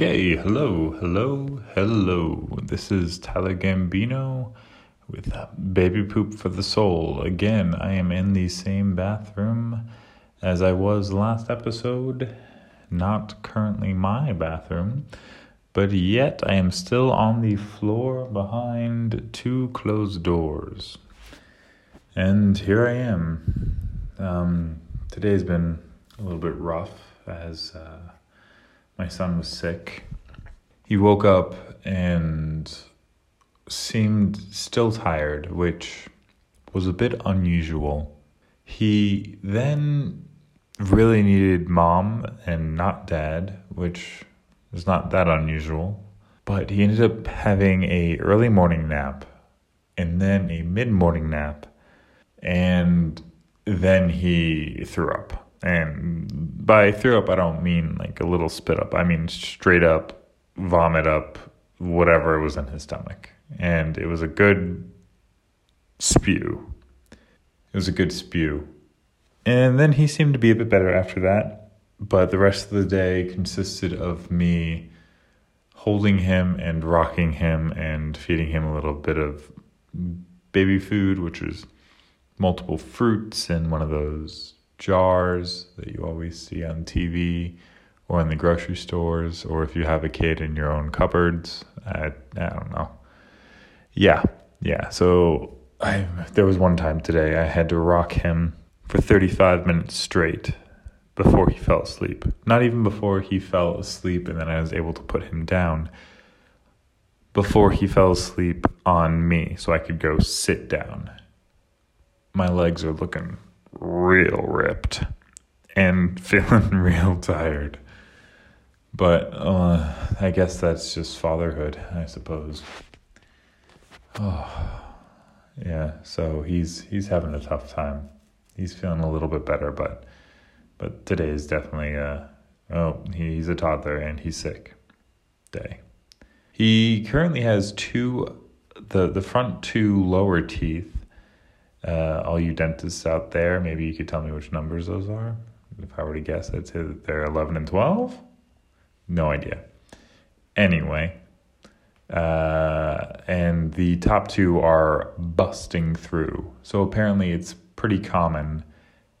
Okay, hello. This is Tyler Gambino with Baby Poop for the Soul. Again, I am in the same bathroom as I was last episode. Not currently my bathroom, but yet I am still on the floor behind two closed doors. And here I am. Today's been a little bit rough as my son was sick. He woke up and seemed still tired, which was a bit unusual. He then really needed mom and not dad, which is not that unusual. But he ended up having an early morning nap and then a mid-morning nap. And then he threw up. And by throw up, I don't mean like a little spit up. I mean straight up, vomit up, whatever was in his stomach. And it was a good spew. And then he seemed to be a bit better after that. But the rest of the day consisted of me holding him and rocking him and feeding him a little bit of baby food, which was multiple fruits and one of those jars that you always see on TV or in the grocery stores, or if you have a kid in your own cupboards. I don't know. Yeah. So there was one time today I had to rock him for 35 minutes straight before he fell asleep. Not even before he fell asleep and then I was able to put him down. Before he fell asleep on me so I could go sit down. My legs are looking real ripped and feeling real tired, but I guess that's just fatherhood, I suppose. So he's having a tough time. He's feeling a little bit better, but today is definitely he's a toddler and he's sick day. He currently has the front two lower teeth. All you dentists out there, maybe you could tell me which numbers those are. If I were to guess, I'd say that they're 11 and 12. No idea. Anyway, and the top two are busting through. So apparently it's pretty common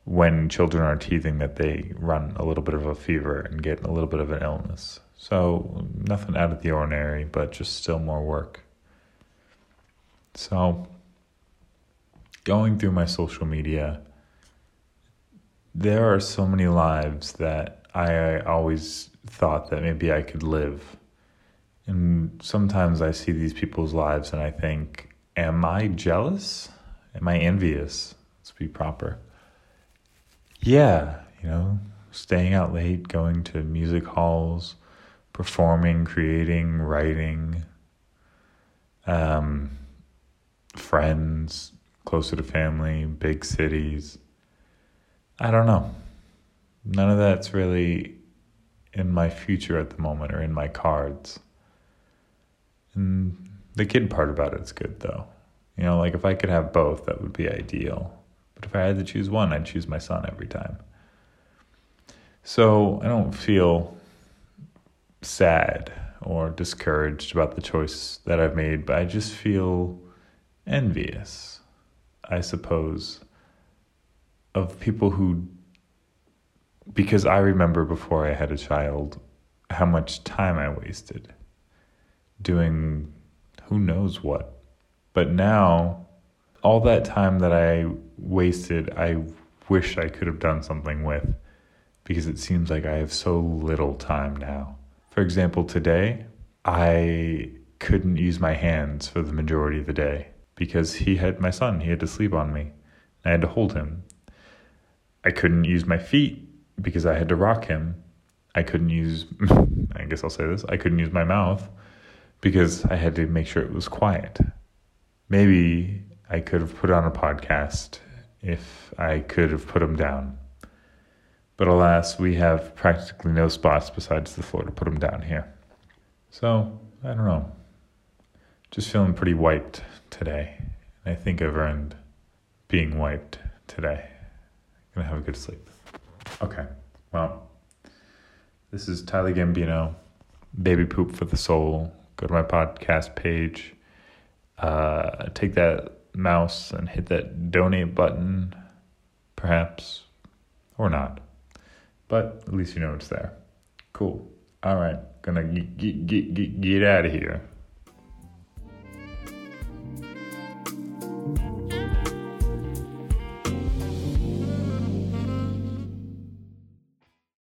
when children are teething that they run a little bit of a fever and get a little bit of an illness. So nothing out of the ordinary, but just still more work. So going through my social media, there are so many lives that I always thought that maybe I could live. And sometimes I see these people's lives and I think, am I jealous? Am I envious? Let's be proper. Yeah, staying out late, going to music halls, performing, creating, writing, friends, closer to family, big cities. I don't know. None of that's really in my future at the moment or in my cards. And the kid part about it's good though. Like if I could have both, that would be ideal. But if I had to choose one, I'd choose my son every time. So I don't feel sad or discouraged about the choice that I've made, but I just feel envious, I suppose, of people who, because I remember before I had a child, how much time I wasted doing who knows what. But now, all that time that I wasted, I wish I could have done something with, because it seems like I have so little time now. For example, today, I couldn't use my hands for the majority of the day. Because he had to sleep on me. I had to hold him. I couldn't use my feet because I had to rock him. I couldn't use my mouth because I had to make sure it was quiet. Maybe I could have put on a podcast if I could have put him down. But alas, we have practically no spots besides the floor to put him down here. So, I don't know. Just feeling pretty wiped today. I think I've earned being wiped today. I'm going to have a good sleep. Okay, well, this is Tyler Gambino Baby Poop for the Soul. Go to my podcast page. Take that mouse and hit that donate button, perhaps, or not. But at least you know it's there. Cool. All right. Gonna get out of here.